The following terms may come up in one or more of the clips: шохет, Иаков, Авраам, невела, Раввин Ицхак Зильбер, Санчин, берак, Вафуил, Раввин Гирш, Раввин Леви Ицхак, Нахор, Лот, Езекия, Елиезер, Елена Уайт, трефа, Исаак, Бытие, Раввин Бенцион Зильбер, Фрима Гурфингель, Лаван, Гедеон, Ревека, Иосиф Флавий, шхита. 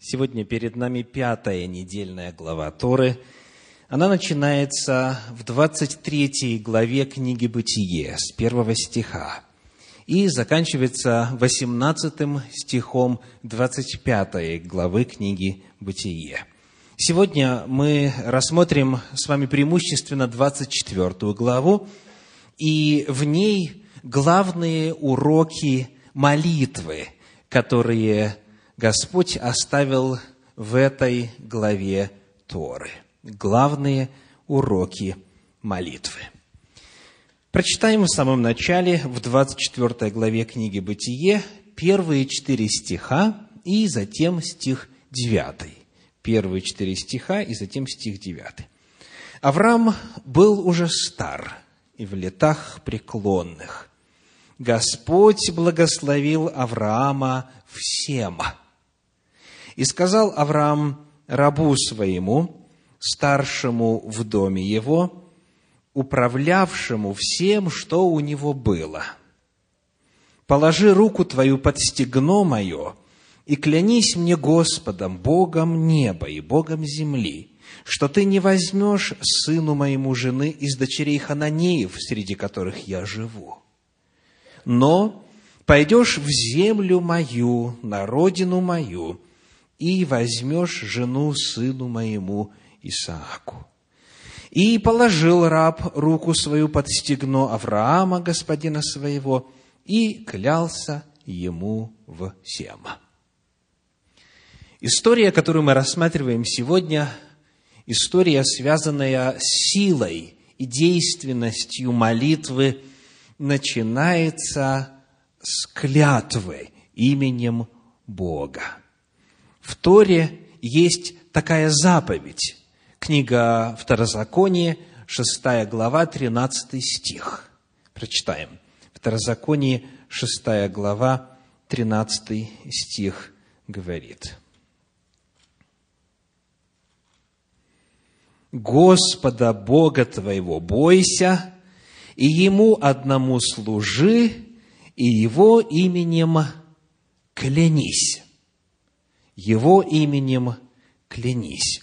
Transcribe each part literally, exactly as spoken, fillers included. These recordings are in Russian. Сегодня перед нами пятая недельная глава Торы. Она начинается в двадцать третьей главе книги «Бытие» с первого стиха и заканчивается восемнадцатым стихом двадцать пятой главы книги «Бытие». Сегодня мы рассмотрим с вами преимущественно двадцать четвёртую главу, и в ней главные уроки молитвы, которые Господь оставил в этой главе Торы. Главные уроки молитвы. Прочитаем в самом начале, в двадцать четвёртой главе книги «Бытие», первые четыре стиха и затем стих девятый. Первые четыре стиха и затем стих девятый. «Авраам был уже стар и в летах преклонных. Господь благословил Авраама всем. И сказал Авраам рабу своему, старшему в доме его, управлявшему всем, что у него было: положи руку твою под стегно мое, и клянись мне Господом, Богом неба и Богом земли, что ты не возьмешь сыну моему жены из дочерей хананеев, среди которых я живу, но пойдешь в землю мою, на родину мою, и возьмешь жену сыну моему Исааку. И положил раб руку свою под стегно Авраама, господина своего, и клялся ему всем». История, которую мы рассматриваем сегодня, история, связанная с силой и действенностью молитвы, начинается с клятвы именем Бога. В Торе есть такая заповедь. Книга Второзаконие, шестая глава, тринадцатый стих. Прочитаем. Второзаконие, шестая глава, тринадцатый стих говорит: «Господа Бога твоего бойся, и Ему одному служи, и Его именем клянись». Его именем клянись.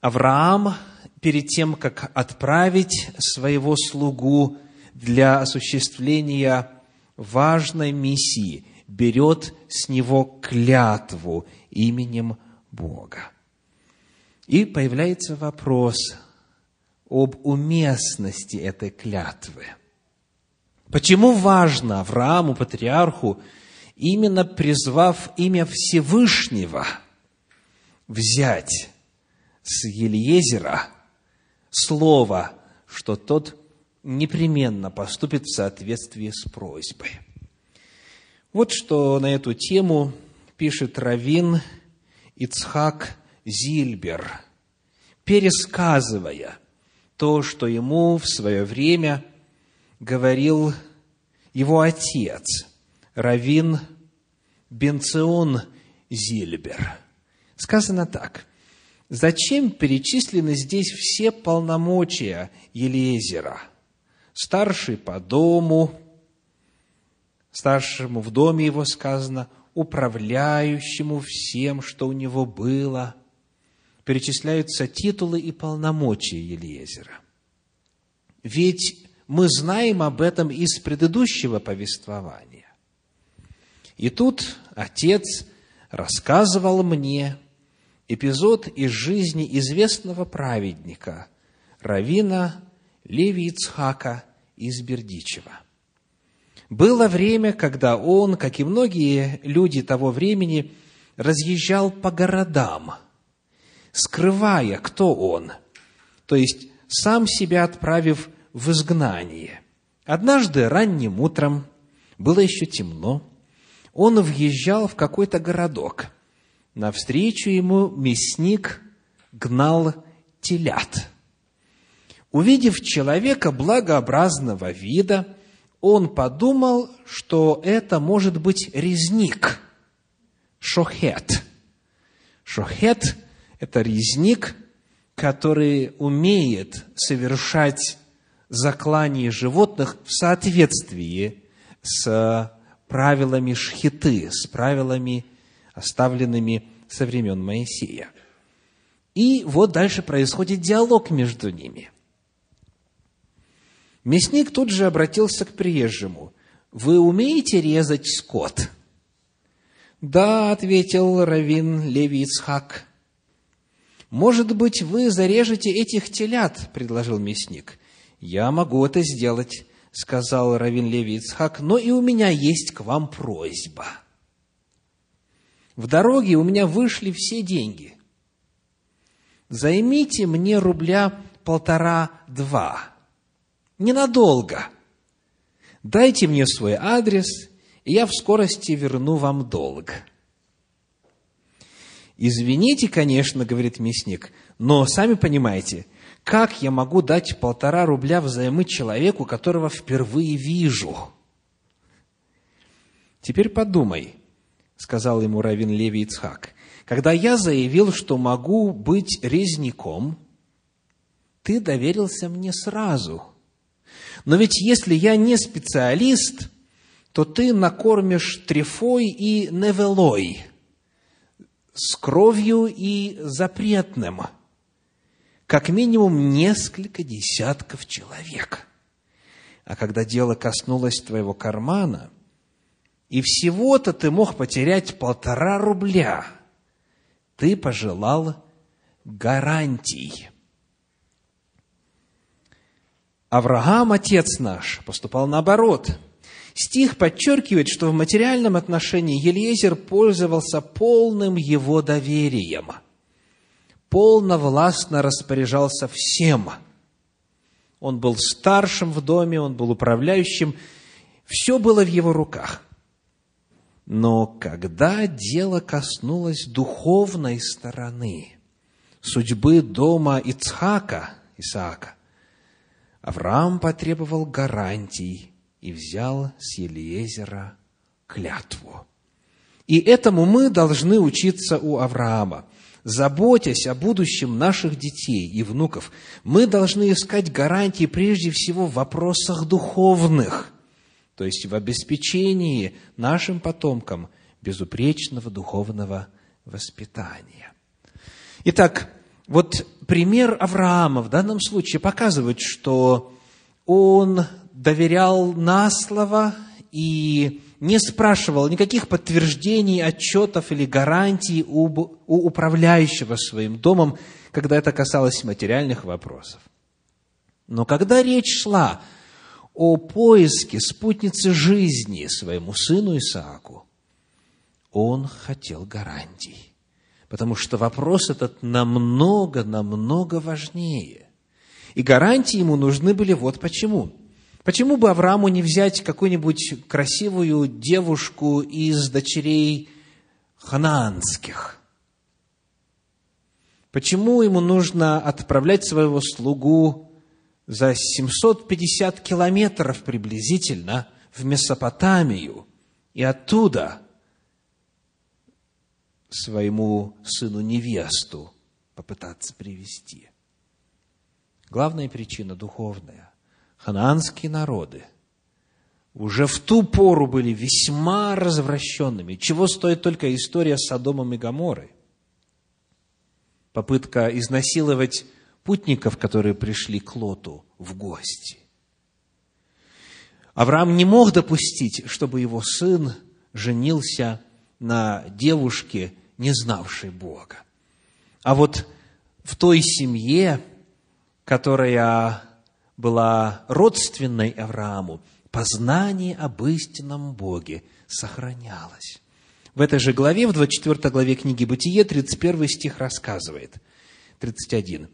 Авраам, перед тем, как отправить своего слугу для осуществления важной миссии, берет с него клятву именем Бога. И появляется вопрос об уместности этой клятвы. Почему важно Аврааму, патриарху, именно призвав имя Всевышнего, взять с Елиезера слово, что тот непременно поступит в соответствии с просьбой? Вот что на эту тему пишет раввин Ицхак Зильбер, пересказывая то, что ему в свое время говорил его отец, раввин Бенцион Зильбер. Сказано так: зачем перечислены здесь все полномочия Елиезера? Старший по дому, старшему в доме его сказано, управляющему всем, что у него было. Перечисляются титулы и полномочия Елиезера. Ведь мы знаем об этом из предыдущего повествования. И тут отец рассказывал мне эпизод из жизни известного праведника, раввина Леви Ицхака из Бердичева. Было время, когда он, как и многие люди того времени, разъезжал по городам, скрывая, кто он, то есть сам себя отправив в изгнание. Однажды ранним утром, было еще темно, он въезжал в какой-то городок. Навстречу ему мясник гнал телят. Увидев человека благообразного вида, он подумал, что это может быть резник, шохет. Шохет – это резник, который умеет совершать заклание животных в соответствии с правилами шхиты, с правилами, оставленными со времен Моисея. И вот дальше происходит диалог между ними. Мясник тут же обратился к приезжему. «Вы умеете резать скот?» «Да», — ответил раввин Леви Ицхак. «Может быть, вы зарежете этих телят?» — предложил мясник. «Я могу это сделать», — сказал раввин Леви Ицхак, «но и у меня есть к вам просьба. В дороге у меня вышли все деньги. Займите мне рубля полтора-два. Ненадолго. Дайте мне свой адрес, и я в скорости верну вам долг». «Извините, конечно, — говорит мясник, — но сами понимаете, как я могу дать полтора рубля взаймы человеку, которого впервые вижу?» «Теперь подумай», — сказал ему раввин Леви Ицхак, «когда я заявил, что могу быть резняком, ты доверился мне сразу. Но ведь если я не специалист, то ты накормишь трефой и невелой, с кровью и запретным, как минимум несколько десятков человек. А когда дело коснулось твоего кармана, и всего-то ты мог потерять полтора рубля, ты пожелал гарантий. Авраам, отец наш, поступал наоборот». Стих подчеркивает, что в материальном отношении Елиезер пользовался полным его доверием, полновластно распоряжался всем. Он был старшим в доме, он был управляющим, все было в его руках. Но когда дело коснулось духовной стороны, судьбы дома Ицхака, Исаака, Авраам потребовал гарантий и взял с Елиезера клятву. И этому мы должны учиться у Авраама. Заботясь о будущем наших детей и внуков, мы должны искать гарантии прежде всего в вопросах духовных, то есть в обеспечении нашим потомкам безупречного духовного воспитания. Итак, вот пример Авраама в данном случае показывает, что он доверял на слово и не спрашивал никаких подтверждений, отчетов или гарантий у управляющего своим домом, когда это касалось материальных вопросов. Но когда речь шла о поиске спутницы жизни своему сыну Исааку, он хотел гарантий, потому что вопрос этот намного, намного важнее. И гарантии ему нужны были вот почему. Почему бы Аврааму не взять какую-нибудь красивую девушку из дочерей ханаанских? Почему ему нужно отправлять своего слугу за семьсот пятьдесят километров приблизительно в Месопотамию и оттуда своему сыну невесту попытаться привезти? Главная причина духовная. Ханаанские народы уже в ту пору были весьма развращенными, чего стоит только история с Содомом и Гоморрой. Попытка изнасиловать путников, которые пришли к Лоту в гости. Авраам не мог допустить, чтобы его сын женился на девушке, не знавшей Бога. А вот в той семье, которая была родственной Аврааму, познание об истинном Боге сохранялось. В этой же главе, в двадцать четвёртой главе книги Бытие, тридцать первый стих рассказывает, тридцать один.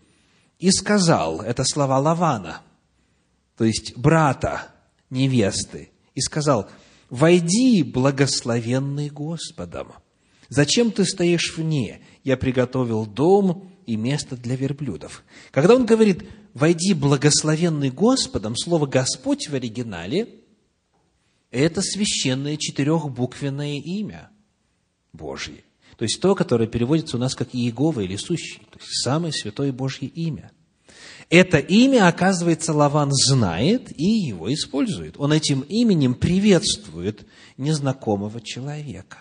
«И сказал», — это слова Лавана, то есть брата невесты, «и сказал, войди, благословенный Господом. Зачем ты стоишь вне? Я приготовил дом и место для верблюдов». Когда он говорит «войди, благословенный Господом», слово «Господь» в оригинале – это священное четырехбуквенное имя Божье. То есть то, которое переводится у нас как Иегова или Сущий, то есть самое святое Божье имя. Это имя, оказывается, Лаван знает и его использует. Он этим именем приветствует незнакомого человека.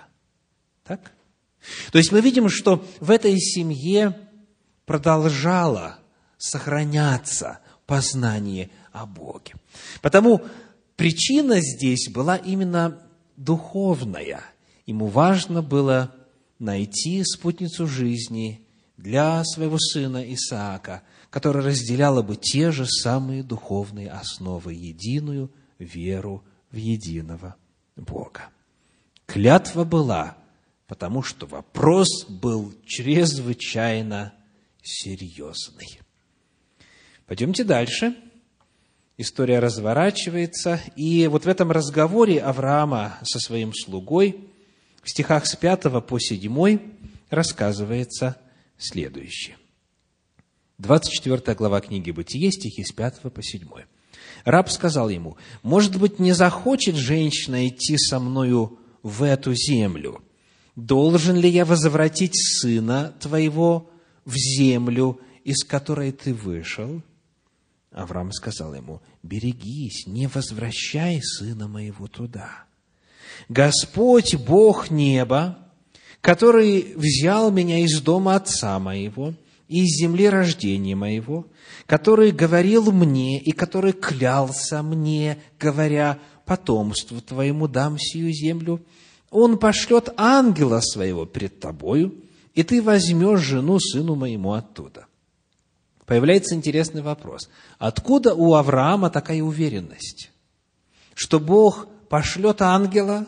Так? То есть мы видим, что в этой семье продолжало сохраняться познание о Боге. Потому причина здесь была именно духовная. Ему важно было найти спутницу жизни для своего сына Исаака, которая разделяла бы те же самые духовные основы, единую веру в единого Бога. Клятва была, потому что вопрос был чрезвычайно серьезный. Пойдемте дальше. История разворачивается. И вот в этом разговоре Авраама со своим слугой в стихах с пятого по седьмой рассказывается следующее. двадцать четвёртая глава книги Бытие, стихи с пятого по седьмой. Раб сказал ему: «Может быть, не захочет женщина идти со мною в эту землю? Должен ли я возвратить сына твоего в землю, из которой ты вышел?» Авраам сказал ему: «Берегись, не возвращай сына моего туда. Господь, Бог неба, который взял меня из дома отца моего и из земли рождения моего, который говорил мне и который клялся мне, говоря: потомству твоему дам сию землю, он пошлет ангела своего пред тобою, и ты возьмешь жену сыну моему оттуда». Появляется интересный вопрос. Откуда у Авраама такая уверенность, что Бог пошлет ангела,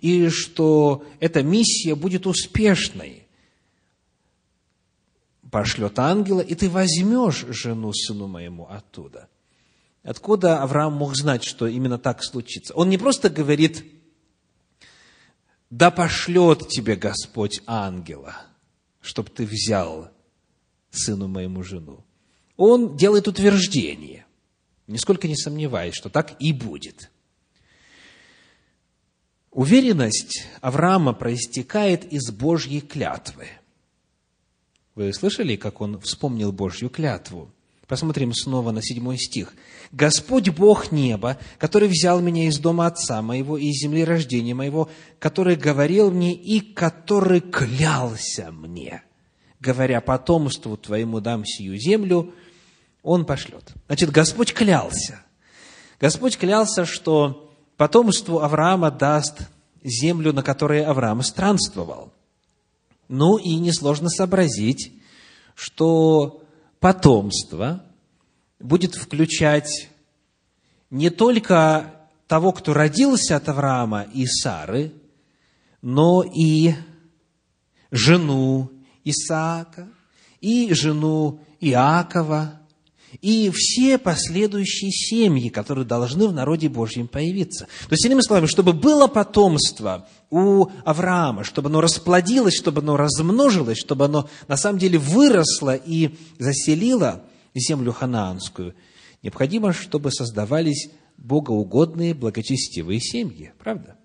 и что эта миссия будет успешной? Пошлет ангела, и ты возьмешь жену сыну моему оттуда. Откуда Авраам мог знать, что именно так случится? Он не просто говорит: да пошлет тебе Господь ангела, чтобы ты взял сыну моему жену. Он делает утверждение, нисколько не сомневаясь, что так и будет. Уверенность Авраама проистекает из Божьей клятвы. Вы слышали, как он вспомнил Божью клятву? Посмотрим снова на седьмой стих. «Господь Бог неба, который взял меня из дома отца моего и из земли рождения моего, который говорил мне и который клялся мне, говоря: потомству твоему дам сию землю, он пошлет». Значит, Господь клялся. Господь клялся, что потомству Авраама даст землю, на которой Авраам странствовал. Ну и несложно сообразить, что потомство будет включать не только того, кто родился от Авраама и Сары, но и жену Исаака, и жену Иакова, и все последующие семьи, которые должны в народе Божьем появиться. То есть, иными словами, чтобы было потомство у Авраама, чтобы оно расплодилось, чтобы оно размножилось, чтобы оно на самом деле выросло и заселило землю ханаанскую, необходимо, чтобы создавались богоугодные, благочестивые семьи. Правда?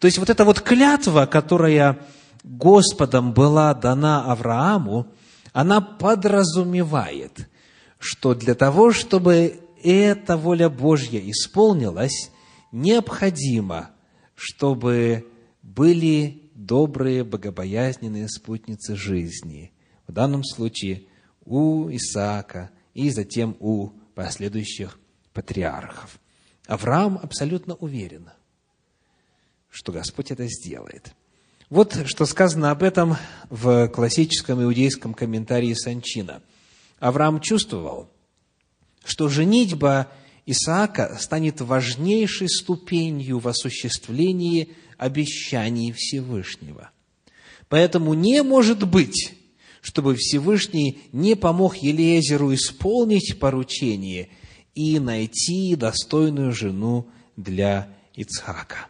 То есть, вот эта вот клятва, которая Господом была дана Аврааму, она подразумевает, что для того, чтобы эта воля Божья исполнилась, необходимо, чтобы были добрые, богобоязненные спутницы жизни. В данном случае у Исаака и затем у последующих патриархов. Авраам абсолютно уверен, что Господь это сделает. Вот что сказано об этом в классическом иудейском комментарии Санчина. Авраам чувствовал, что женитьба Исаака станет важнейшей ступенью в осуществлении обещаний Всевышнего. Поэтому не может быть, чтобы Всевышний не помог Елиезеру исполнить поручение и найти достойную жену для Ицхака.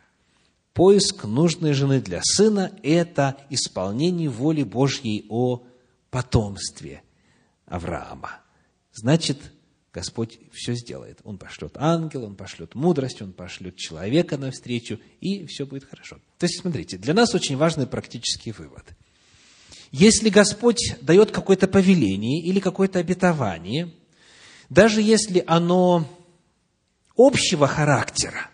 Поиск нужной жены для сына – это исполнение воли Божьей о потомстве Авраама. Значит, Господь все сделает. Он пошлет ангела, Он пошлет мудрость, Он пошлет человека навстречу, и все будет хорошо. То есть, смотрите, для нас очень важный практический вывод. Если Господь дает какое-то повеление или какое-то обетование, даже если оно общего характера,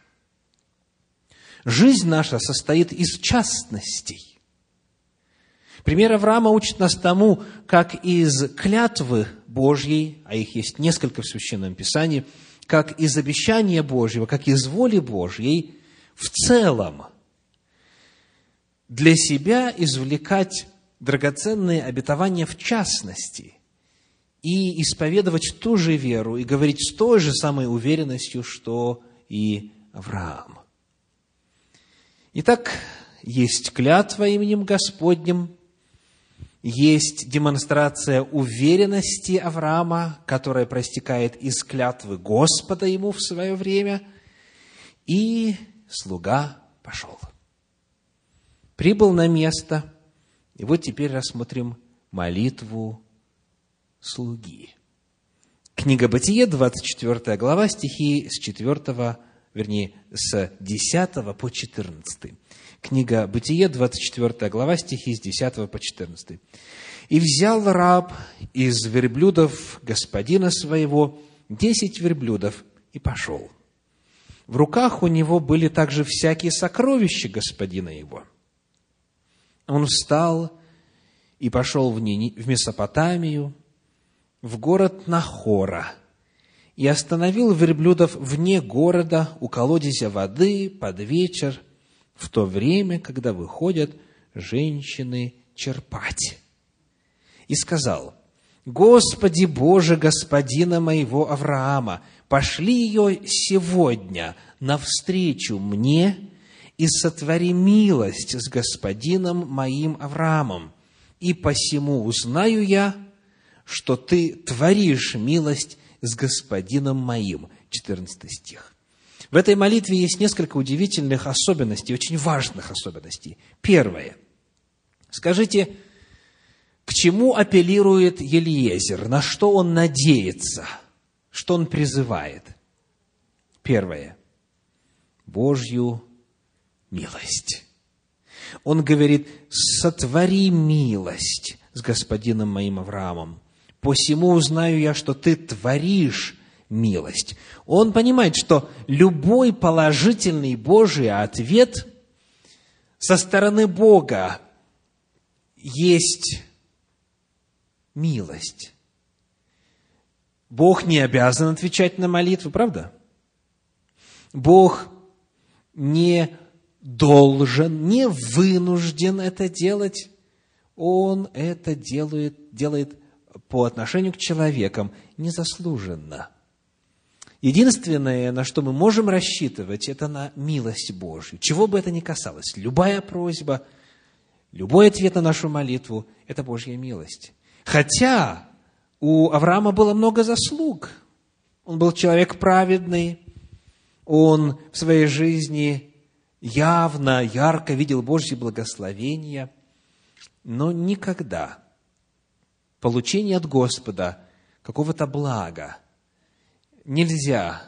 жизнь наша состоит из частностей. Пример Авраама учит нас тому, как из клятвы Божьей, а их есть несколько в Священном Писании, как из обещания Божьего, как из воли Божьей в целом для себя извлекать драгоценные обетования в частности и исповедовать ту же веру и говорить с той же самой уверенностью, что и Авраам. Итак, есть клятва именем Господним, есть демонстрация уверенности Авраама, которая проистекает из клятвы Господа ему в свое время, и слуга пошел. Прибыл на место, и вот теперь рассмотрим молитву слуги. Книга Бытие, двадцать четвёртая глава, стихи с четвёртого, вернее, с десятого по четырнадцатый. Книга Бытие, двадцать четвёртая глава, стихи с десятого по четырнадцатый. «И взял раб из верблюдов господина своего десять верблюдов и пошел. В руках у него были также всякие сокровища господина его. Он встал и пошел в Месопотамию, в город Нахора, и остановил верблюдов вне города у колодезя воды под вечер, в то время, когда выходят женщины черпать. И сказал: Господи Боже, господина моего Авраама, пошли ее сегодня навстречу мне и сотвори милость с господином моим Авраамом, и посему узнаю я, что ты творишь милость с господином моим». четырнадцатый стих. В этой молитве есть несколько удивительных особенностей, очень важных особенностей. Первое. Скажите, к чему апеллирует Елиезер? На что он надеется? Что он призывает? Первое. Божью милость. Он говорит: сотвори милость с господином моим Авраамом. «Посему узнаю я, что ты творишь милость». Он понимает, что любой положительный Божий ответ со стороны Бога есть милость. Бог не обязан отвечать на молитву, правда? Бог не должен, не вынужден это делать. Он это делает, делает по отношению к человекам незаслуженно. Единственное, на что мы можем рассчитывать, это на милость Божью. Чего бы это ни касалось, любая просьба, любой ответ на нашу молитву – это Божья милость. Хотя у Авраама было много заслуг. Он был человек праведный, он в своей жизни явно, ярко видел Божье благословение, но никогда получение от Господа какого-то блага нельзя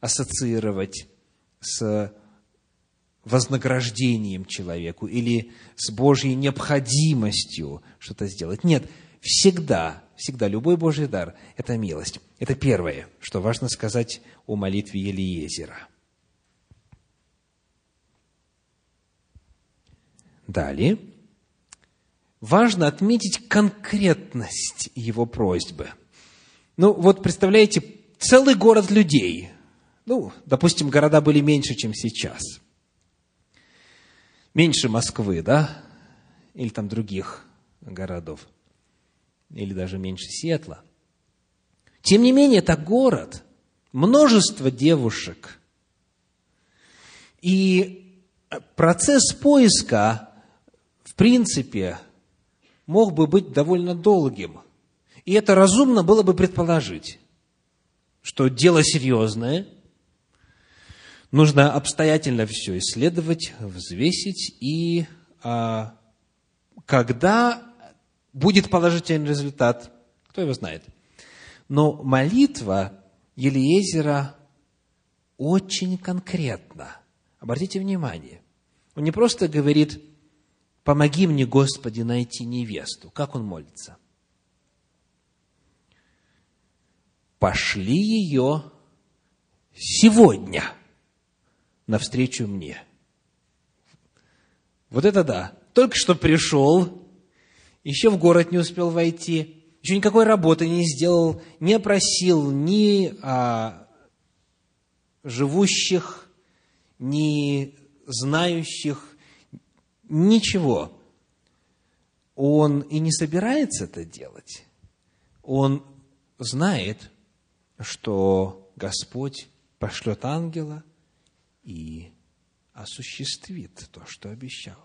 ассоциировать с вознаграждением человеку или с Божьей необходимостью что-то сделать. Нет, всегда, всегда любой Божий дар – это милость. Это первое, что важно сказать о молитве Елиезера. Далее. Важно отметить конкретность его просьбы. Ну, вот представляете, целый город людей. Ну, допустим, города были меньше, чем сейчас. Меньше Москвы, да? Или там других городов. Или даже меньше Сиэтла. Тем не менее, это город. Множество девушек. И процесс поиска, в принципе, мог бы быть довольно долгим. И это разумно было бы предположить, что дело серьезное, нужно обстоятельно все исследовать, взвесить, и а, когда будет положительный результат, кто его знает. Но молитва Елиезера очень конкретна. Обратите внимание, он не просто говорит: «Помоги мне, Господи, найти невесту». Как он молится? «Пошли ее сегодня навстречу мне». Вот это да. Только что пришел, еще в город не успел войти, еще никакой работы не сделал, не просил ни а, живущих, ни знающих, ничего. Он и не собирается это делать. Он знает, что Господь пошлет ангела и осуществит то, что обещал.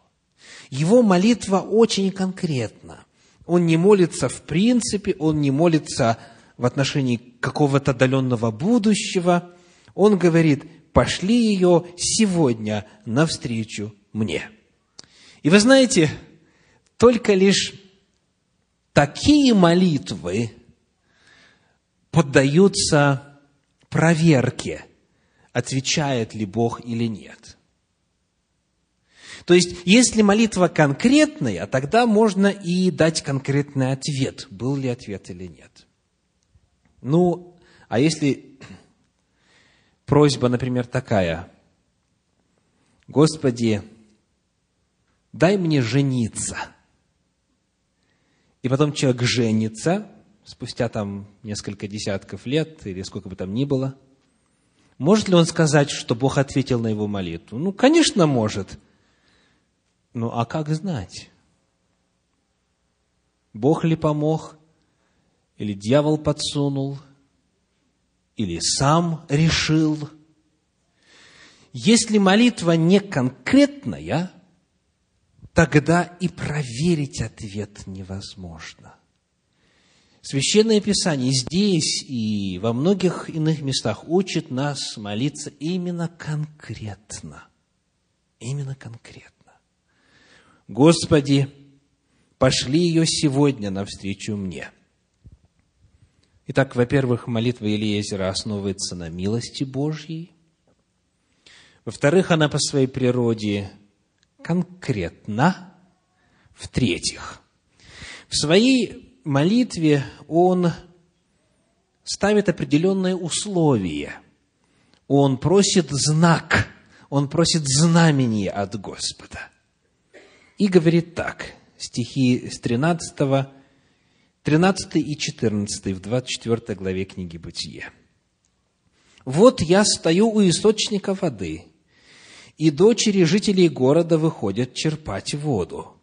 Его молитва очень конкретна. Он не молится в принципе, он не молится в отношении какого-то отдаленного будущего. Он говорит: пошли ее сегодня навстречу мне. И вы знаете, только лишь такие молитвы поддаются проверке, отвечает ли Бог или нет. То есть, если молитва конкретная, тогда можно и дать конкретный ответ, был ли ответ или нет. Ну, а если просьба, например, такая: «Господи, дай мне жениться». И потом человек женится, спустя там несколько десятков лет, или сколько бы там ни было. Может ли он сказать, что Бог ответил на его молитву? Ну, конечно, может. Ну, а как знать? Бог ли помог? Или дьявол подсунул? Или сам решил? Если молитва не конкретная, тогда и проверить ответ невозможно. Священное Писание здесь и во многих иных местах учит нас молиться именно конкретно. Именно конкретно. «Господи, пошли ее сегодня навстречу мне». Итак, во-первых, молитва Елиезера основывается на милости Божьей. Во-вторых, она по своей природе конкретна. В-третьих, в своей молитве он ставит определенные условия. Он просит знак, он просит знамение от Господа. И говорит так, стихи с тринадцатого, тринадцатый и четырнадцатый в двадцать четвёртой главе книги Бытие. «Вот я стою у источника воды, и дочери жителей города выходят черпать воду.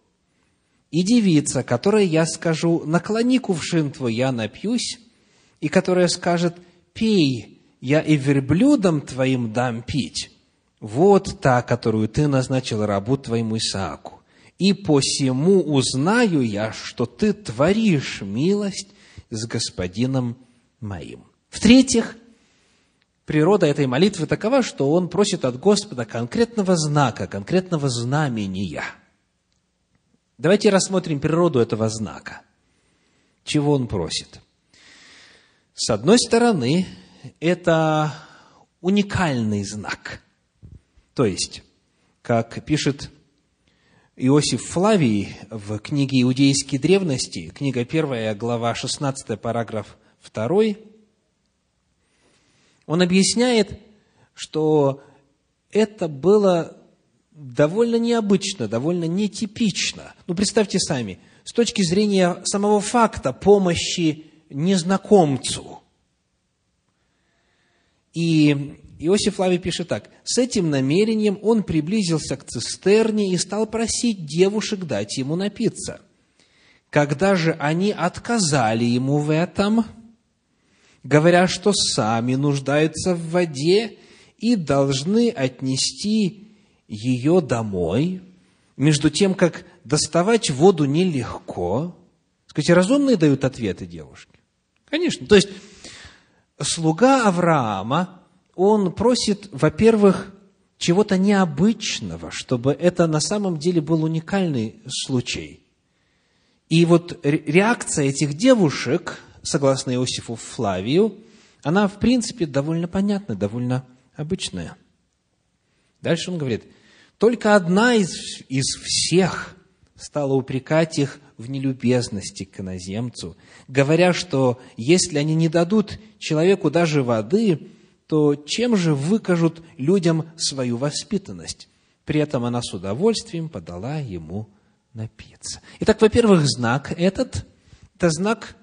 И девица, которой я скажу: наклони кувшин твой, я напьюсь, и которая скажет: пей, я и верблюдам твоим дам пить, вот та, которую ты назначил рабу твоему Исааку. И посему узнаю я, что ты творишь милость с господином моим». В-третьих, природа этой молитвы такова, что он просит от Господа конкретного знака, конкретного знамения. Давайте рассмотрим природу этого знака. Чего он просит? С одной стороны, это уникальный знак. То есть, как пишет Иосиф Флавий в книге «Иудейские древности», книга первая, глава шестнадцатая, параграф второй, он объясняет, что это было довольно необычно, довольно нетипично. Ну, представьте сами, с точки зрения самого факта помощи незнакомцу. И Иосиф Флавий пишет так: «С этим намерением он приблизился к цистерне и стал просить девушек дать ему напиться. Когда же они отказали ему в этом, говоря, что сами нуждаются в воде и должны отнести ее домой, между тем, как доставать воду нелегко». Скажите, разумные дают ответы девушки? Конечно. То есть, слуга Авраама, он просит, во-первых, чего-то необычного, чтобы это на самом деле был уникальный случай. И вот реакция этих девушек, согласно Иосифу Флавию, она, в принципе, довольно понятна, довольно обычная. Дальше он говорит: «Только одна из, из всех стала упрекать их в нелюбезности к иноземцу, говоря, что если они не дадут человеку даже воды, то чем же выкажут людям свою воспитанность?» При этом она с удовольствием подала ему напиться. Итак, во-первых, знак этот – это знак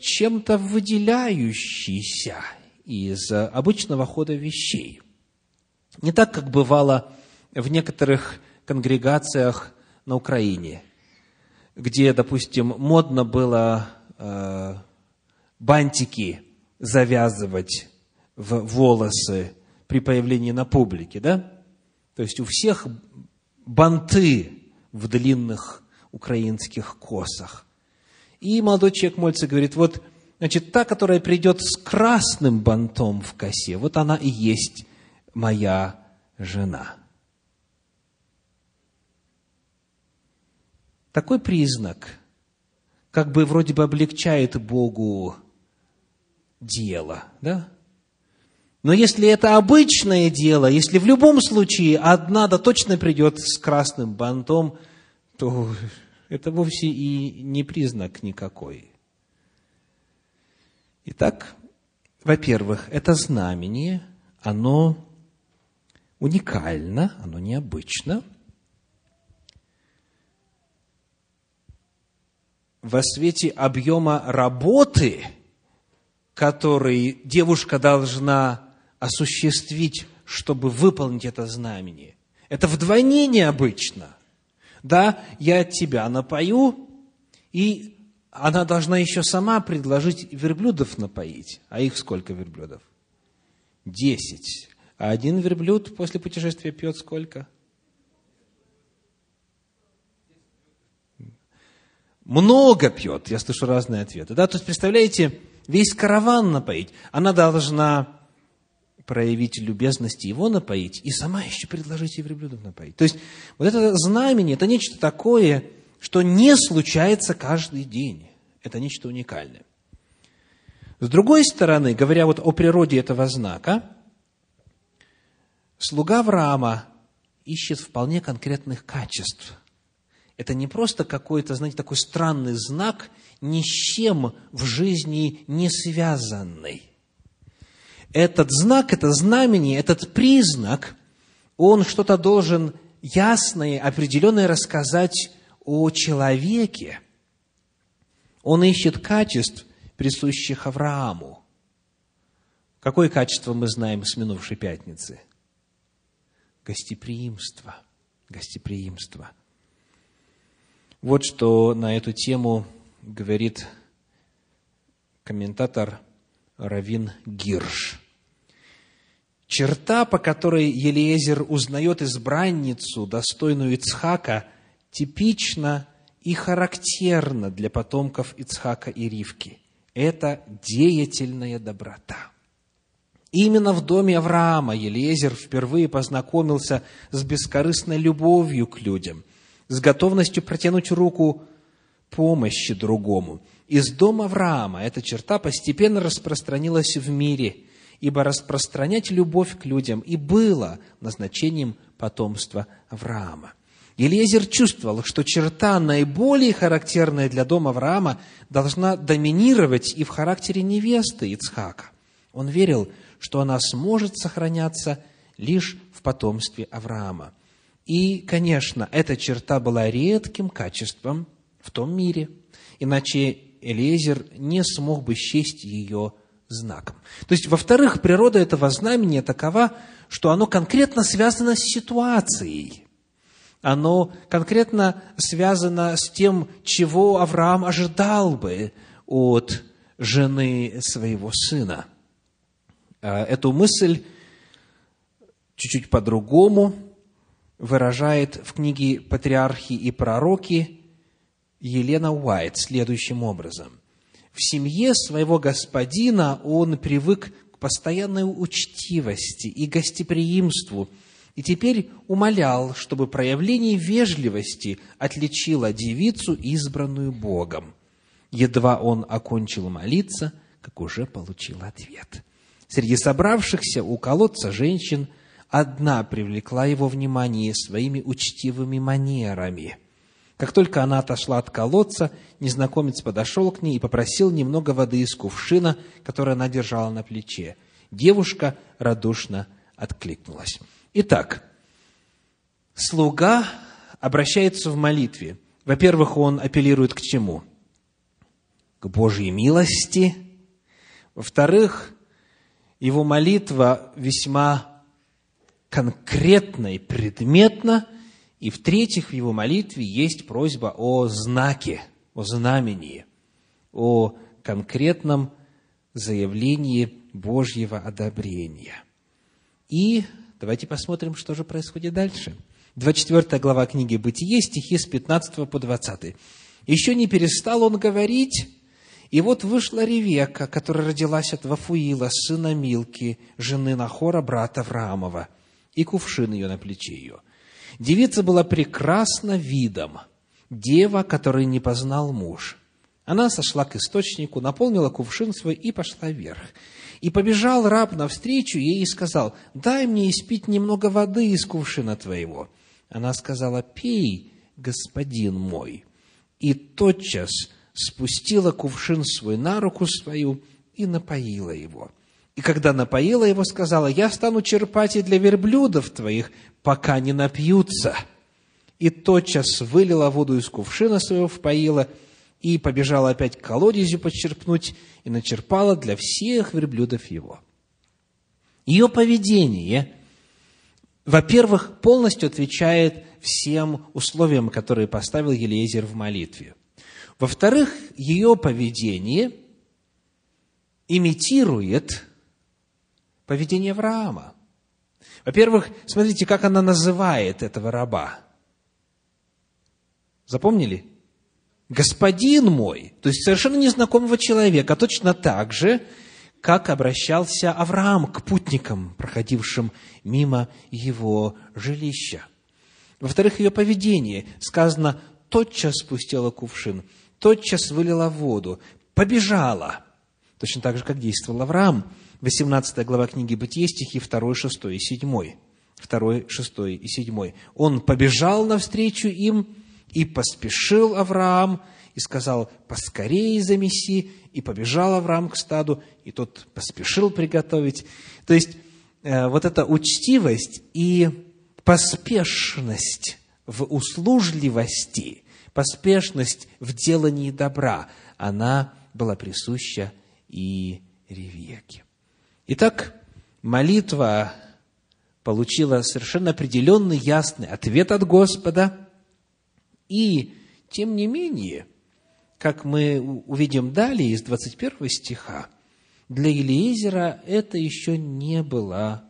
чем-то выделяющийся из обычного хода вещей. Не так, как бывало в некоторых конгрегациях на Украине, где, допустим, модно было э, бантики завязывать в волосы при появлении на публике, да? То есть у всех банты в длинных украинских косах. И молодой человек Мольце говорит, вот, значит, та, которая придет с красным бантом в косе, вот она и есть моя жена. Такой признак как бы вроде бы облегчает Богу дело, да? Но если это обычное дело, если в любом случае одна да точно придет с красным бантом, то это вовсе и не признак никакой. Итак, во-первых, это знамение, оно уникально, оно необычно. Во свете объема работы, который девушка должна осуществить, чтобы выполнить это знамение. Это вдвойне необычно. Да, я тебя напою, и она должна еще сама предложить верблюдов напоить. А их сколько верблюдов? Десять. А один верблюд после путешествия пьет сколько? Много пьет, я слышу разные ответы. Да? То есть, представляете, весь караван напоить. Она должна проявить любезность и его напоить, и сама еще предложить ей верблюдов напоить. То есть, вот это знамение, это нечто такое, что не случается каждый день. Это нечто уникальное. С другой стороны, говоря вот о природе этого знака, слуга Авраама ищет вполне конкретных качеств. Это не просто какой-то, знаете, такой странный знак, ни с чем в жизни не связанный. Этот знак, это знамение, этот признак, он что-то должен ясное, определенное рассказать о человеке. Он ищет качеств, присущих Аврааму. Какое качество мы знаем с минувшей пятницы? Гостеприимство. Гостеприимство. Вот что на эту тему говорит комментатор Раввин Гирш. Черта, по которой Елиезер узнает избранницу, достойную Ицхака, типична и характерна для потомков Ицхака и Ривки. Это деятельная доброта. Именно в доме Авраама Елиезер впервые познакомился с бескорыстной любовью к людям, с готовностью протянуть руку помощи другому. Из дома Авраама эта черта постепенно распространилась в мире, ибо распространять любовь к людям и было назначением потомства Авраама. Елиезер чувствовал, что черта, наиболее характерная для дома Авраама, должна доминировать и в характере невесты Ицхака. Он верил, что она сможет сохраняться лишь в потомстве Авраама. И, конечно, эта черта была редким качеством в том мире, иначе Елиезер не смог бы счесть ее знаком. То есть, во-вторых, природа этого знамения такова, что оно конкретно связано с ситуацией. Оно конкретно связано с тем, чего Авраам ожидал бы от жены своего сына. Эту мысль чуть-чуть по-другому выражает в книге «Патриархи и пророки» Елена Уайт следующим образом. В семье своего господина он привык к постоянной учтивости и гостеприимству, и теперь умолял, чтобы проявление вежливости отличило девицу, избранную Богом. Едва он окончил молиться, как уже получил ответ. Среди собравшихся у колодца женщин одна привлекла его внимание своими учтивыми манерами. Как только она отошла от колодца, незнакомец подошел к ней и попросил немного воды из кувшина, который она держала на плече. Девушка радушно откликнулась. Итак, слуга обращается в молитве Во-первых, он апеллирует к чему? К Божьей милости. Во-вторых, его молитва весьма конкретна и предметна. И в-третьих, в его молитве есть просьба о знаке, о знамении, о конкретном заявлении Божьего одобрения. И давайте посмотрим, что же происходит дальше. двадцать четвёртая глава книги «Бытие», стихи с пятнадцатого по двадцатый. «Еще не перестал он говорить, и вот вышла Ревека, которая родилась от Вафуила, сына Милки, жены Нахора, брата Авраамова, и кувшин ее на плече ее. Девица была прекрасна видом, дева, которой не познал муж. Она сошла к источнику, наполнила кувшин свой и пошла вверх. И побежал раб навстречу ей и сказал: дай мне испить немного воды из кувшина твоего. Она сказала: пей, господин мой. И тотчас спустила кувшин свой на руку свою и напоила его. И когда напоила его, сказала: я стану черпать и для верблюдов твоих, пока не напьются. И тотчас вылила воду из кувшина своего, впоила, и побежала опять к колодезю подчерпнуть, и начерпала для всех верблюдов его». Ее поведение, во-первых, полностью отвечает всем условиям, которые поставил Елиезер в молитве. Во-вторых, ее поведение имитирует поведение Авраама. Во-первых, смотрите, как она называет этого раба. Запомнили? «Господин мой», то есть совершенно незнакомого человека, точно так же, как обращался Авраам к путникам, проходившим мимо его жилища. Во-вторых, ее поведение. Сказано: тотчас спустила кувшин, тотчас вылила воду, побежала. Точно так же, как действовал Авраам. восемнадцатая глава книги «Бытие», стихи два, шесть и семь. два, шесть и семь. «Он побежал навстречу им, и поспешил Авраам, и сказал: поскорее замеси, и побежал Авраам к стаду, и тот поспешил приготовить». То есть, э, вот эта учтивость и поспешность в услужливости, поспешность в делании добра, она была присуща и Ревеке. Итак, молитва получила совершенно определенный, ясный ответ от Господа. И, тем не менее, как мы увидим далее из двадцать первого стиха, для Елиезера это еще не было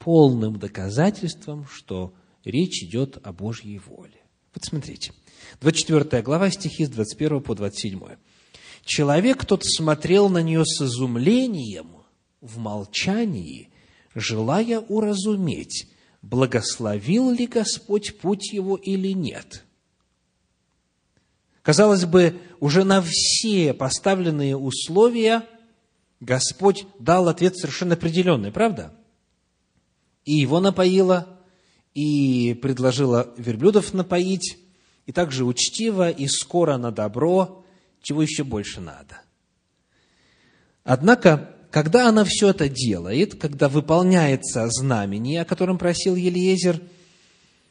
полным доказательством, что речь идет о Божьей воле. Вот смотрите, двадцать четвёртая глава, стихи с двадцать первого по двадцать седьмой. «Человек тот смотрел на нее с изумлением, в молчании, желая уразуметь, благословил ли Господь путь его или нет». Казалось бы, уже на все поставленные условия Господь дал ответ совершенно определенный, правда? И его напоила, и предложила верблюдов напоить, и также учтиво, и скоро на добро, чего еще больше надо. Однако, когда она все это делает, когда выполняется знамение, о котором просил Елиезер,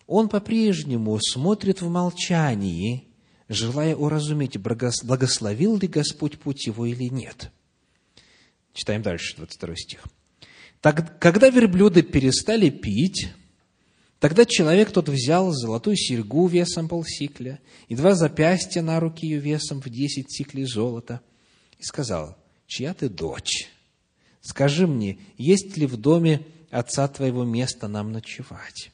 он по-прежнему смотрит в молчании, желая уразуметь, благословил ли Господь путь его или нет. Читаем дальше, двадцать второй стих. «Так, когда верблюды перестали пить, тогда человек тот взял золотую серьгу весом полсикля и два запястья на руки ее весом в десять сиклей золота и сказал: чья ты дочь? Скажи мне, есть ли в доме отца твоего место нам ночевать?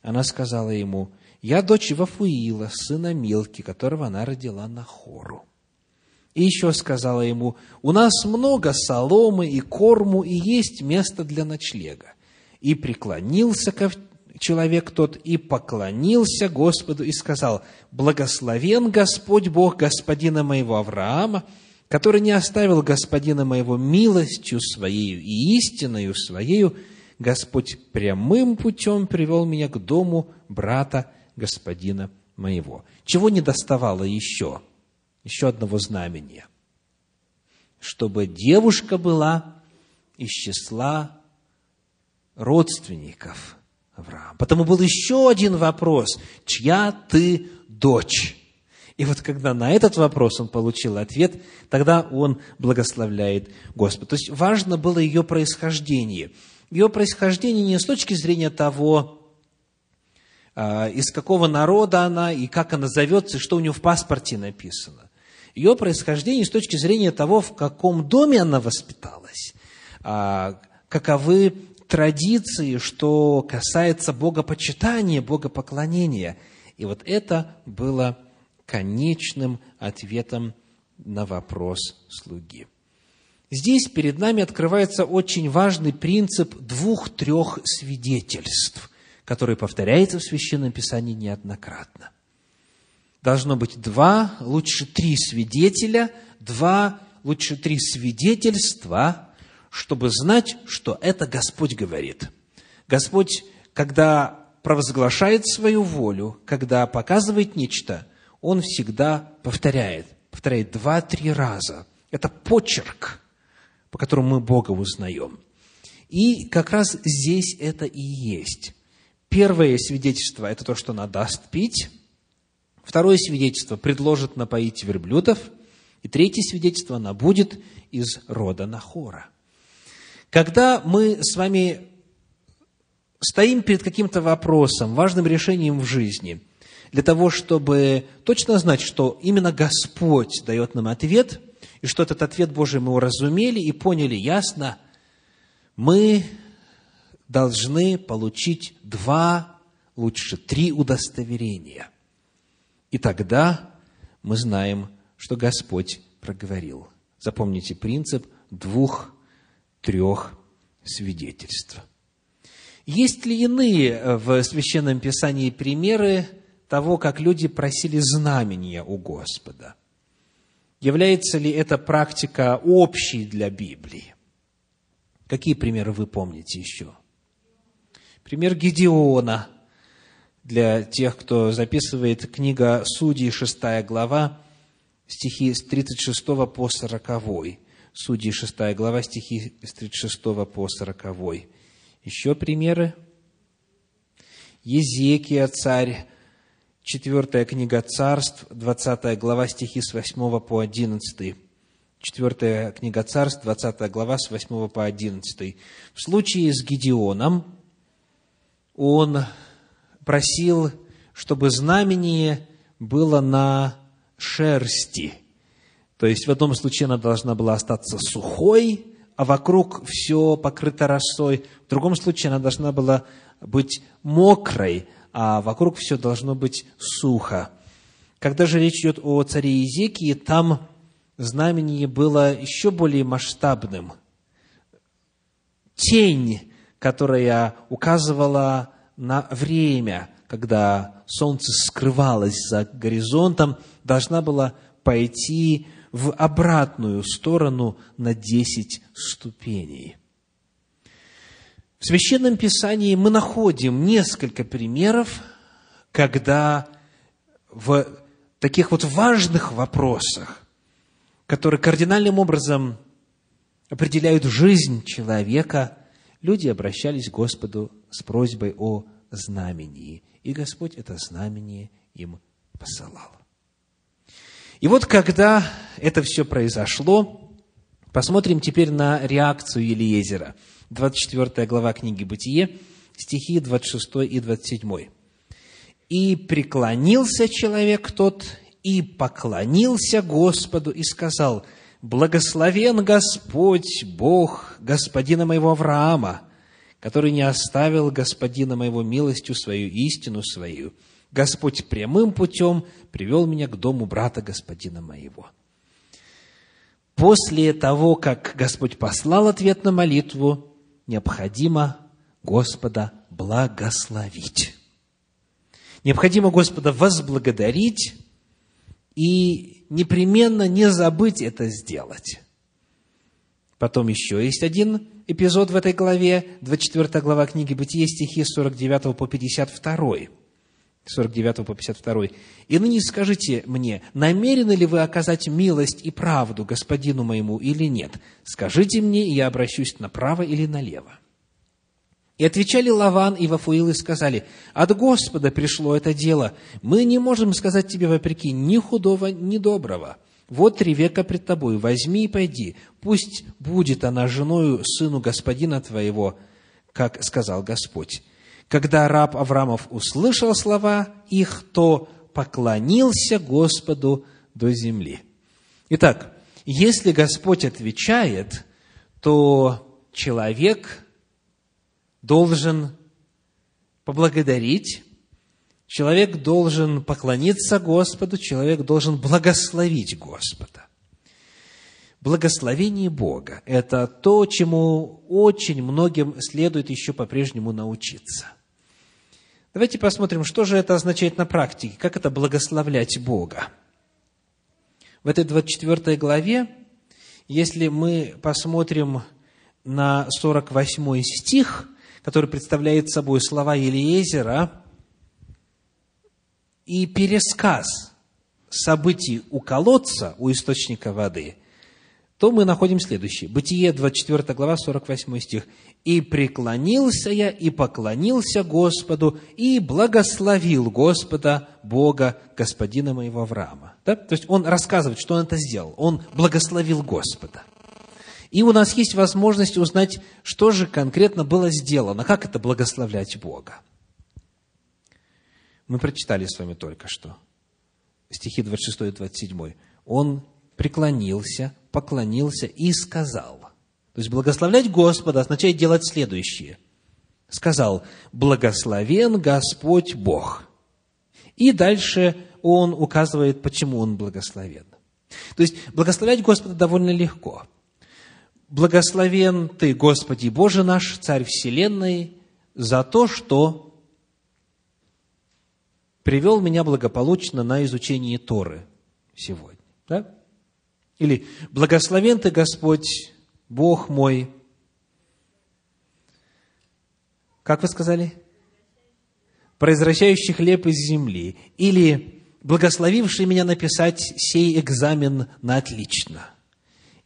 Она сказала ему: я дочь Вафуила, сына Милки, которого она родила Нахору. И еще сказала ему: у нас много соломы и корму, и есть место для ночлега. И преклонился человек тот, и поклонился Господу, и сказал: благословен Господь Бог господина моего Авраама, который не оставил господина моего милостью своею и истиною своею. Господь прямым путем привел меня к дому брата господина моего». Чего не доставало еще? Еще одного знамения. Чтобы девушка была из числа родственников Авраама. Потому был еще один вопрос: чья ты дочь? И вот когда на этот вопрос он получил ответ, тогда он благословляет Господа. То есть важно было ее происхождение. Ее происхождение не с точки зрения того, из какого народа она, и как она зовется, и что у нее в паспорте написано. Ее происхождение с точки зрения того, в каком доме она воспиталась, каковы традиции, что касается богопочитания, богопоклонения. И вот это было конечным ответом на вопрос слуги. Здесь перед нами открывается очень важный принцип двух-трех свидетельств, который повторяется в Священном Писании неоднократно. Должно быть два, лучше три свидетеля, два, лучше три свидетельства, чтобы знать, что это Господь говорит. Господь, когда провозглашает свою волю, когда показывает нечто, Он всегда повторяет. Повторяет два-три раза. Это почерк, по которому мы Бога узнаем. И как раз здесь это и есть. Первое свидетельство – это то, что она даст пить. Второе свидетельство – предложит напоить верблюдов. И третье свидетельство – она будет из рода Нахора. Когда мы с вами стоим перед каким-то вопросом, важным решением в жизни, для того, чтобы точно знать, что именно Господь дает нам ответ, и что этот ответ Божий мы уразумели и поняли ясно, мы должны получить два, лучше три удостоверения. И тогда мы знаем, что Господь проговорил. Запомните принцип двух трех свидетельств. Есть ли иные в Священном Писании примеры того, как люди просили знамения у Господа? Является ли эта практика общей для Библии? Какие примеры вы помните еще? Пример Гедеона. Для тех, кто записывает, книга Судей, шестая глава, стихи с тридцать шестого по сороковой. Судьи, шестая глава, стихи с тридцать шестого по сороковой. Еще примеры. Езекия, царь, четвертая книга Царств, двадцатая глава, стихи с восьмого по одиннадцатый. четвертая книга Царств, двадцатая глава, с восьмого по одиннадцатый. В случае с Гедеоном он просил, чтобы знамение было на шерсти. То есть, в одном случае она должна была остаться сухой, а вокруг все покрыто росой. В другом случае она должна была быть мокрой, а вокруг все должно быть сухо. Когда же речь идет о царе Иезекии, там знамение было еще более масштабным. Тень, которая указывала на время, когда солнце скрывалось за горизонтом, должна была пойти в обратную сторону на десять ступеней. В Священном Писании мы находим несколько примеров, когда в таких вот важных вопросах, которые кардинальным образом определяют жизнь человека, люди обращались к Господу с просьбой о знамении. И Господь это знамение им посылал. И вот когда это все произошло, посмотрим теперь на реакцию Елиезера. двадцать четвёртая глава книги Бытие, стихи двадцать шестой и двадцать седьмой. «И преклонился человек тот, и поклонился Господу, и сказал: „Благословен Господь, Бог господина моего Авраама, который не оставил господина моего милостью свою, истину свою. Господь прямым путем привел меня к дому брата господина моего“». После того, как Господь послал ответ на молитву, необходимо Господа благословить. Необходимо Господа возблагодарить и непременно не забыть это сделать. Потом еще есть один эпизод в этой главе, двадцать четвёртая глава книги Бытие, стихи сорок девятого по пятьдесят второй. сорок девятого по пятьдесят второй. «И ныне скажите мне, намерены ли вы оказать милость и правду господину моему или нет? Скажите мне, и я обращусь направо или налево. И отвечали Лаван и Вафуил и сказали: «От Господа пришло это дело. Мы не можем сказать тебе вопреки ни худого, ни доброго. Вот Ревека пред тобой, возьми и пойди. Пусть будет она женою сыну господина твоего, как сказал Господь». Когда раб Авраамов услышал слова их, то поклонился Господу до земли. Итак, если Господь отвечает, то человек должен поблагодарить, человек должен поклониться Господу, человек должен благословить Господа. Благословение Бога – это то, чему очень многим следует еще по-прежнему научиться. Давайте посмотрим, что же это означает на практике, как это благословлять Бога. В этой двадцать четвёртой главе, если мы посмотрим на сорок восьмой стих, который представляет собой слова Елиезера и пересказ событий у колодца, у источника воды, то мы находим следующее. Бытие, двадцать четвёртая глава, сорок восьмой стих. «И преклонился я, и поклонился Господу, и благословил Господа, Бога, господина моего Авраама». Да? То есть он рассказывает, что он это сделал. Он благословил Господа. И у нас есть возможность узнать, что же конкретно было сделано, как это благословлять Бога. Мы прочитали с вами только что стихи двадцать шестой и двадцать седьмой. «Он преклонился, поклонился и сказал». То есть благословлять Господа означает делать следующее. Сказал: «Благословен Господь Бог». И дальше он указывает, почему он благословен. То есть благословлять Господа довольно легко. «Благословен ты, Господи Боже наш, Царь Вселенной, за то, что привел меня благополучно на изучение Торы сегодня». Да? Или «Благословен ты, Господь, Бог мой». Как вы сказали? «Произвращающий хлеб из земли». Или «Благословивший меня написать сей экзамен на отлично».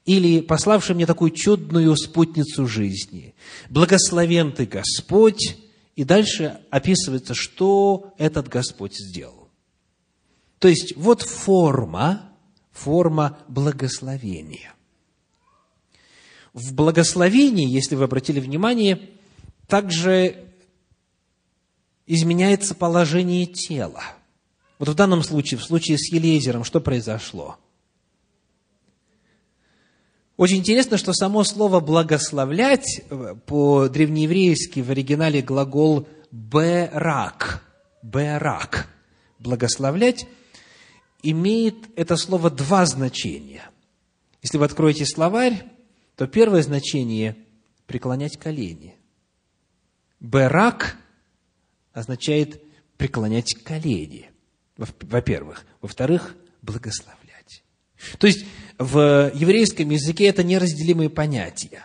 Или «Пославший мне такую чудную спутницу жизни». «Благословен ты, Господь». И дальше описывается, что этот Господь сделал. То есть вот форма, форма благословения. В благословении, если вы обратили внимание, также изменяется положение тела. Вот в данном случае, в случае с Елиезером, что произошло? Очень интересно, что само слово «благословлять» по-древнееврейски в оригинале глагол «берак», «берак», «благословлять», имеет это слово два значения. Если вы откроете словарь, то первое значение – преклонять колени. «Берак» означает преклонять колени, во-первых. Во-вторых, благословлять. То есть в еврейском языке это неразделимые понятия.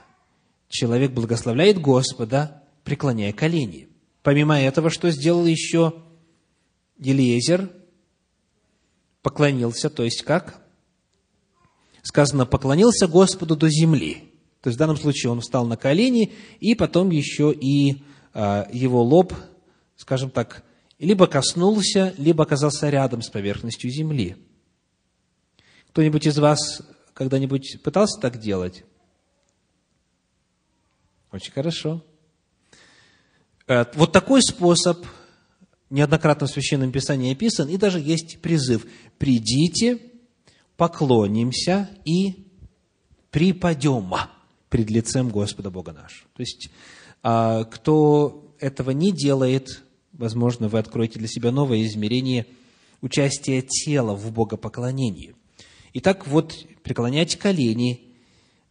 Человек благословляет Господа, преклоняя колени. Помимо этого, что сделал еще Елиезер? Поклонился, то есть как? Сказано, поклонился Господу до земли. То есть в данном случае он встал на колени, и потом еще и э, его лоб, скажем так, либо коснулся, либо оказался рядом с поверхностью земли. Кто-нибудь из вас когда-нибудь пытался так делать? Очень хорошо. Э, вот такой способ неоднократно в Священном Писании описан, и даже есть призыв: «Придите, поклонимся и припадем пред лицем Господа Бога нашего». То есть, кто этого не делает, возможно, вы откроете для себя новое измерение участия тела в богопоклонении. Итак, вот преклонять колени,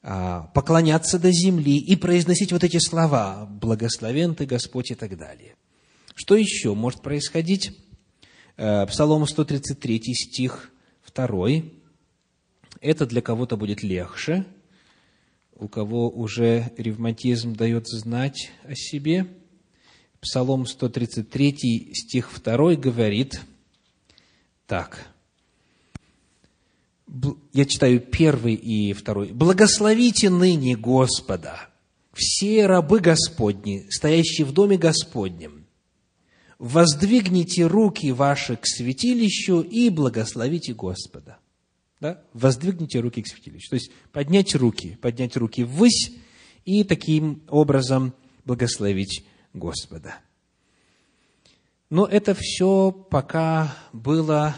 поклоняться до земли и произносить вот эти слова «Благословен ты, Господь» и так далее. Что еще может происходить? Псалом сто тридцать третий, стих два. Это для кого-то будет легче, у кого уже ревматизм дает знать о себе. Псалом сто тридцать третий, стих два говорит так. Я читаю первый и второй. «Благословите ныне Господа! все рабы Господни, стоящие в доме Господнем, воздвигните руки ваши к святилищу и благословите Господа». Да? Воздвигните руки к святилищу. То есть поднять руки, поднять руки ввысь и таким образом благословить Господа. Но это все пока было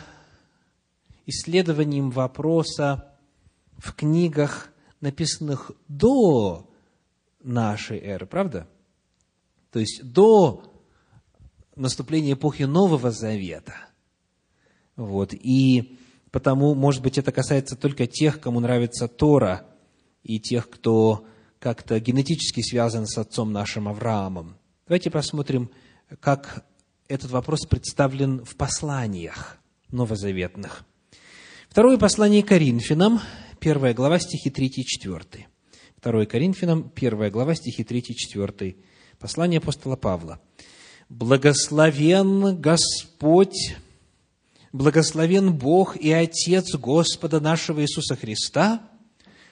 исследованием вопроса в книгах, написанных до нашей эры, правда? То есть до наступления эпохи Нового Завета. Вот. И потому, может быть, это касается только тех, кому нравится Тора, и тех, кто как-то генетически связан с отцом нашим Авраамом. Давайте посмотрим, как этот вопрос представлен в посланиях новозаветных. Второе послание Коринфянам, первая глава, стихи три-четыре. Второе Коринфянам, первая глава, стихи три-четыре. Послание апостола Павла. «Благословен Господь, благословен Бог и Отец Господа нашего Иисуса Христа,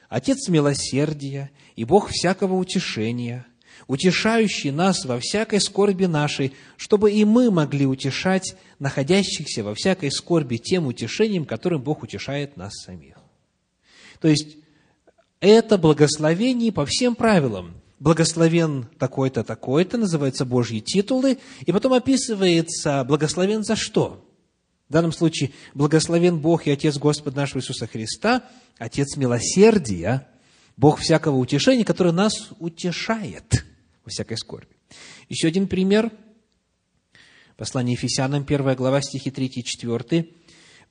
Отец милосердия и Бог всякого утешения, утешающий нас во всякой скорби нашей, чтобы и мы могли утешать находящихся во всякой скорби тем утешением, которым Бог утешает нас самих». То есть, это благословение по всем правилам. Благословен такой-то, такой-то, называются Божьи титулы, и потом описывается, благословен за что? В данном случае, благословен Бог и Отец Господа нашего Иисуса Христа, Отец милосердия, Бог всякого утешения, который нас утешает во всякой скорби. Еще один пример. Послание Ефесянам, первая глава, стихи три-четыре.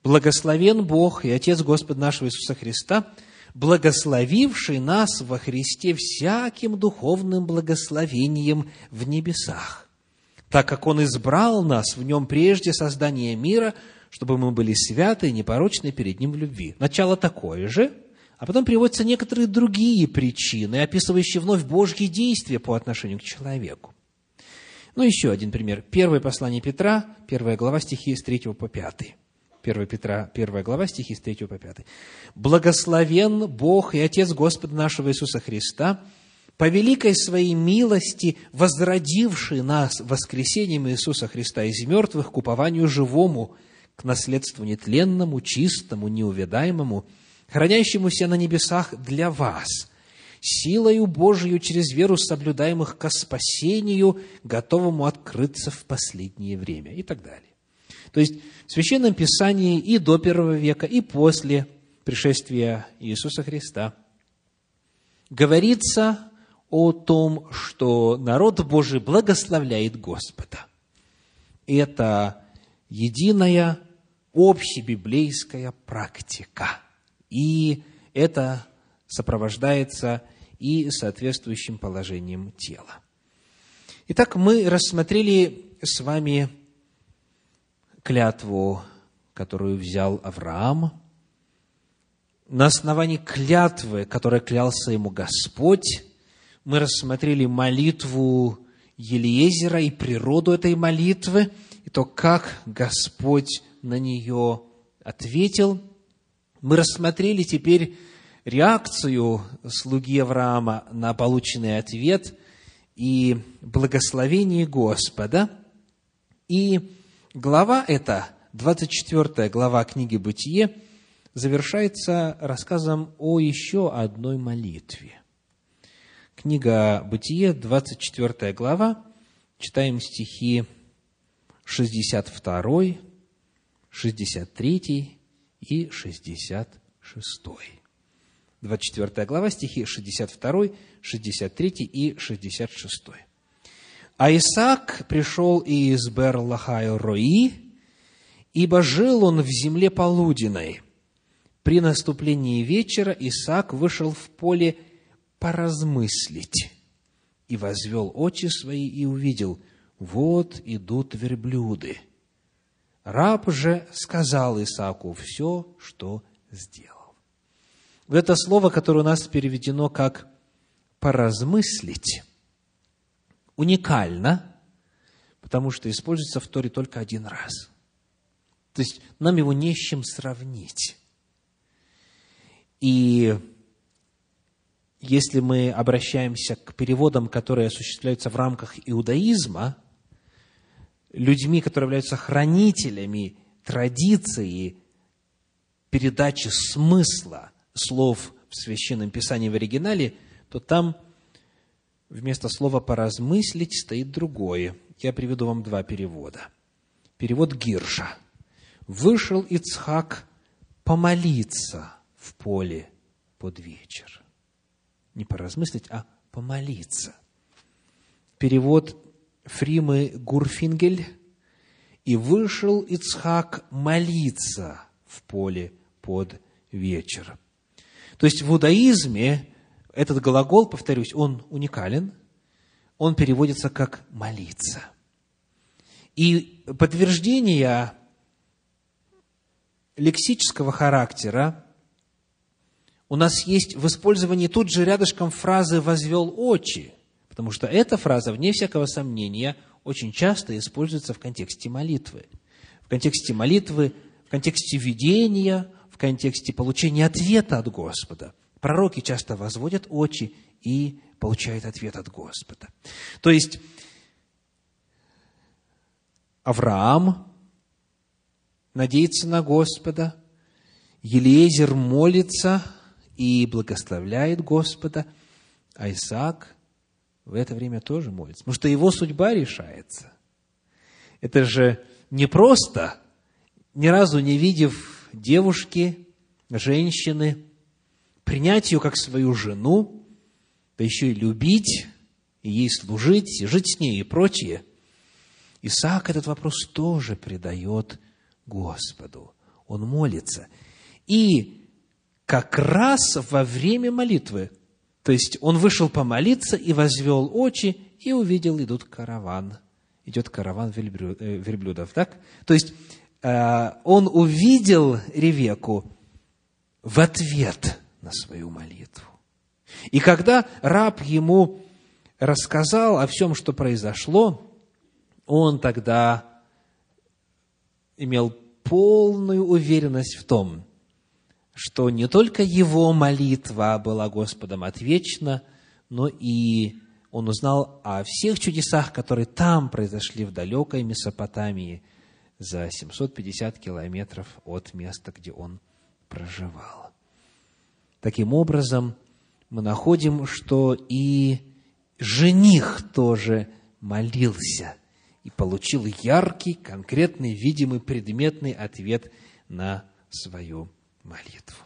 «Благословен Бог и Отец Господа нашего Иисуса Христа, благословивший нас во Христе всяким духовным благословением в небесах, так как Он избрал нас в Нем прежде создания мира, чтобы мы были святы и непорочны перед Ним в любви». Начало такое же, а потом приводятся некоторые другие причины, описывающие вновь Божьи действия по отношению к человеку. Ну, еще один пример. Первое послание Петра, первая глава, стихи с третьего по пятый. первое Петра, первая глава, стихи с третьего по пятый. «Благословен Бог и Отец Господа нашего Иисуса Христа, по великой своей милости, возродивший нас воскресением Иисуса Христа из мертвых к упованию живому, к наследству нетленному, чистому, неувядаемому, хранящемуся на небесах для вас, силою Божию через веру соблюдаемых ко спасению, готовому открыться в последнее время». И так далее. То есть, в Священном Писании и до первого века, и после пришествия Иисуса Христа говорится о том, что народ Божий благословляет Господа. Это единая общебиблейская практика. И это сопровождается и соответствующим положением тела. Итак, мы рассмотрели с вами клятву, которую взял Авраам. На основании клятвы, которой клялся ему Господь, мы рассмотрели молитву Елиезера и природу этой молитвы, и то, как Господь на нее ответил. Мы рассмотрели теперь реакцию слуги Авраама на полученный ответ и благословение Господа. И глава эта, двадцать четвёртая глава книги «Бытие», завершается рассказом о еще одной молитве. Книга «Бытие», двадцать четвёртая глава, читаем стихи шестьдесят два, шестьдесят три и шестьдесят шесть. двадцать четвёртая глава, стихи шестьдесят два, шестьдесят три и шестьдесят шесть. «А Исаак пришел из Бер-Лахай-Рои, ибо жил он в земле полуденной. При наступлении вечера Исаак вышел в поле поразмыслить. И возвел очи свои, и увидел, вот идут верблюды. Раб же сказал Исааку все, что сделал». Вот это слово, которое у нас переведено как «поразмыслить», уникально, потому что используется в Торе только один раз. То есть, нам его не с чем сравнить. И если мы обращаемся к переводам, которые осуществляются в рамках иудаизма, людьми, которые являются хранителями традиции передачи смысла слов в Священном Писании в оригинале, то там вместо слова «поразмыслить» стоит другое. Я приведу вам два перевода. Перевод Гирша. «Вышел Ицхак помолиться в поле под вечер». Не поразмыслить, а помолиться. Перевод Фримы Гурфингель. «И вышел Ицхак молиться в поле под вечер». То есть в иудаизме этот глагол, повторюсь, он уникален, он переводится как «молиться». И подтверждения лексического характера у нас есть в использовании тут же рядышком фразы «возвел очи», потому что эта фраза, вне всякого сомнения, очень часто используется в контексте молитвы. В контексте молитвы, в контексте видения, в контексте получения ответа от Господа. Пророки часто возводят очи и получают ответ от Господа. То есть Авраам надеется на Господа, Елиезер молится и благословляет Господа, а Исаак в это время тоже молится, потому что его судьба решается. Это же не просто, ни разу не видев девушки, женщины, принять ее как свою жену, да еще и любить, и ей служить, и жить с ней, и прочее. Исаак этот вопрос тоже предает Господу. Он молится. И как раз во время молитвы, то есть он вышел помолиться и возвел очи, и увидел, идут караван. Идет караван верблюдов, так? То есть он увидел Ревеку в ответ на свою молитву. И когда раб ему рассказал о всем, что произошло, он тогда имел полную уверенность в том, что не только его молитва была Господом отвечна, но и он узнал о всех чудесах, которые там произошли в далекой Месопотамии за семьсот пятьдесят километров от места, где он проживал. Таким образом, мы находим, что и жених тоже молился и получил яркий, конкретный, видимый, предметный ответ на свою молитву.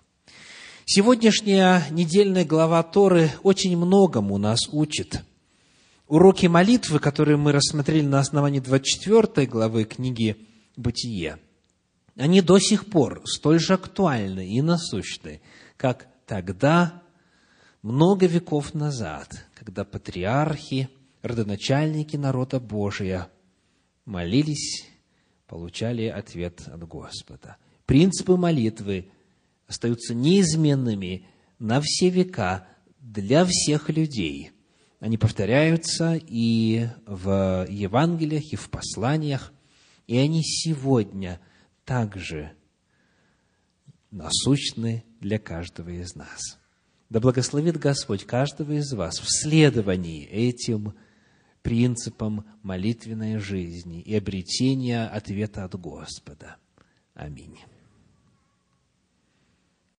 Сегодняшняя недельная глава Торы очень многому нас учит. Уроки молитвы, которые мы рассмотрели на основании двадцать четвёртой главы книги «Бытие», они до сих пор столь же актуальны и насущны, как тогда, много веков назад, когда патриархи, родоначальники народа Божия молились, получали ответ от Господа. Принципы молитвы остаются неизменными на все века для всех людей. Они повторяются и в Евангелиях, и в посланиях, и они сегодня также насущны для каждого из нас. Да благословит Господь каждого из вас в следовании этим принципам молитвенной жизни и обретения ответа от Господа. Аминь.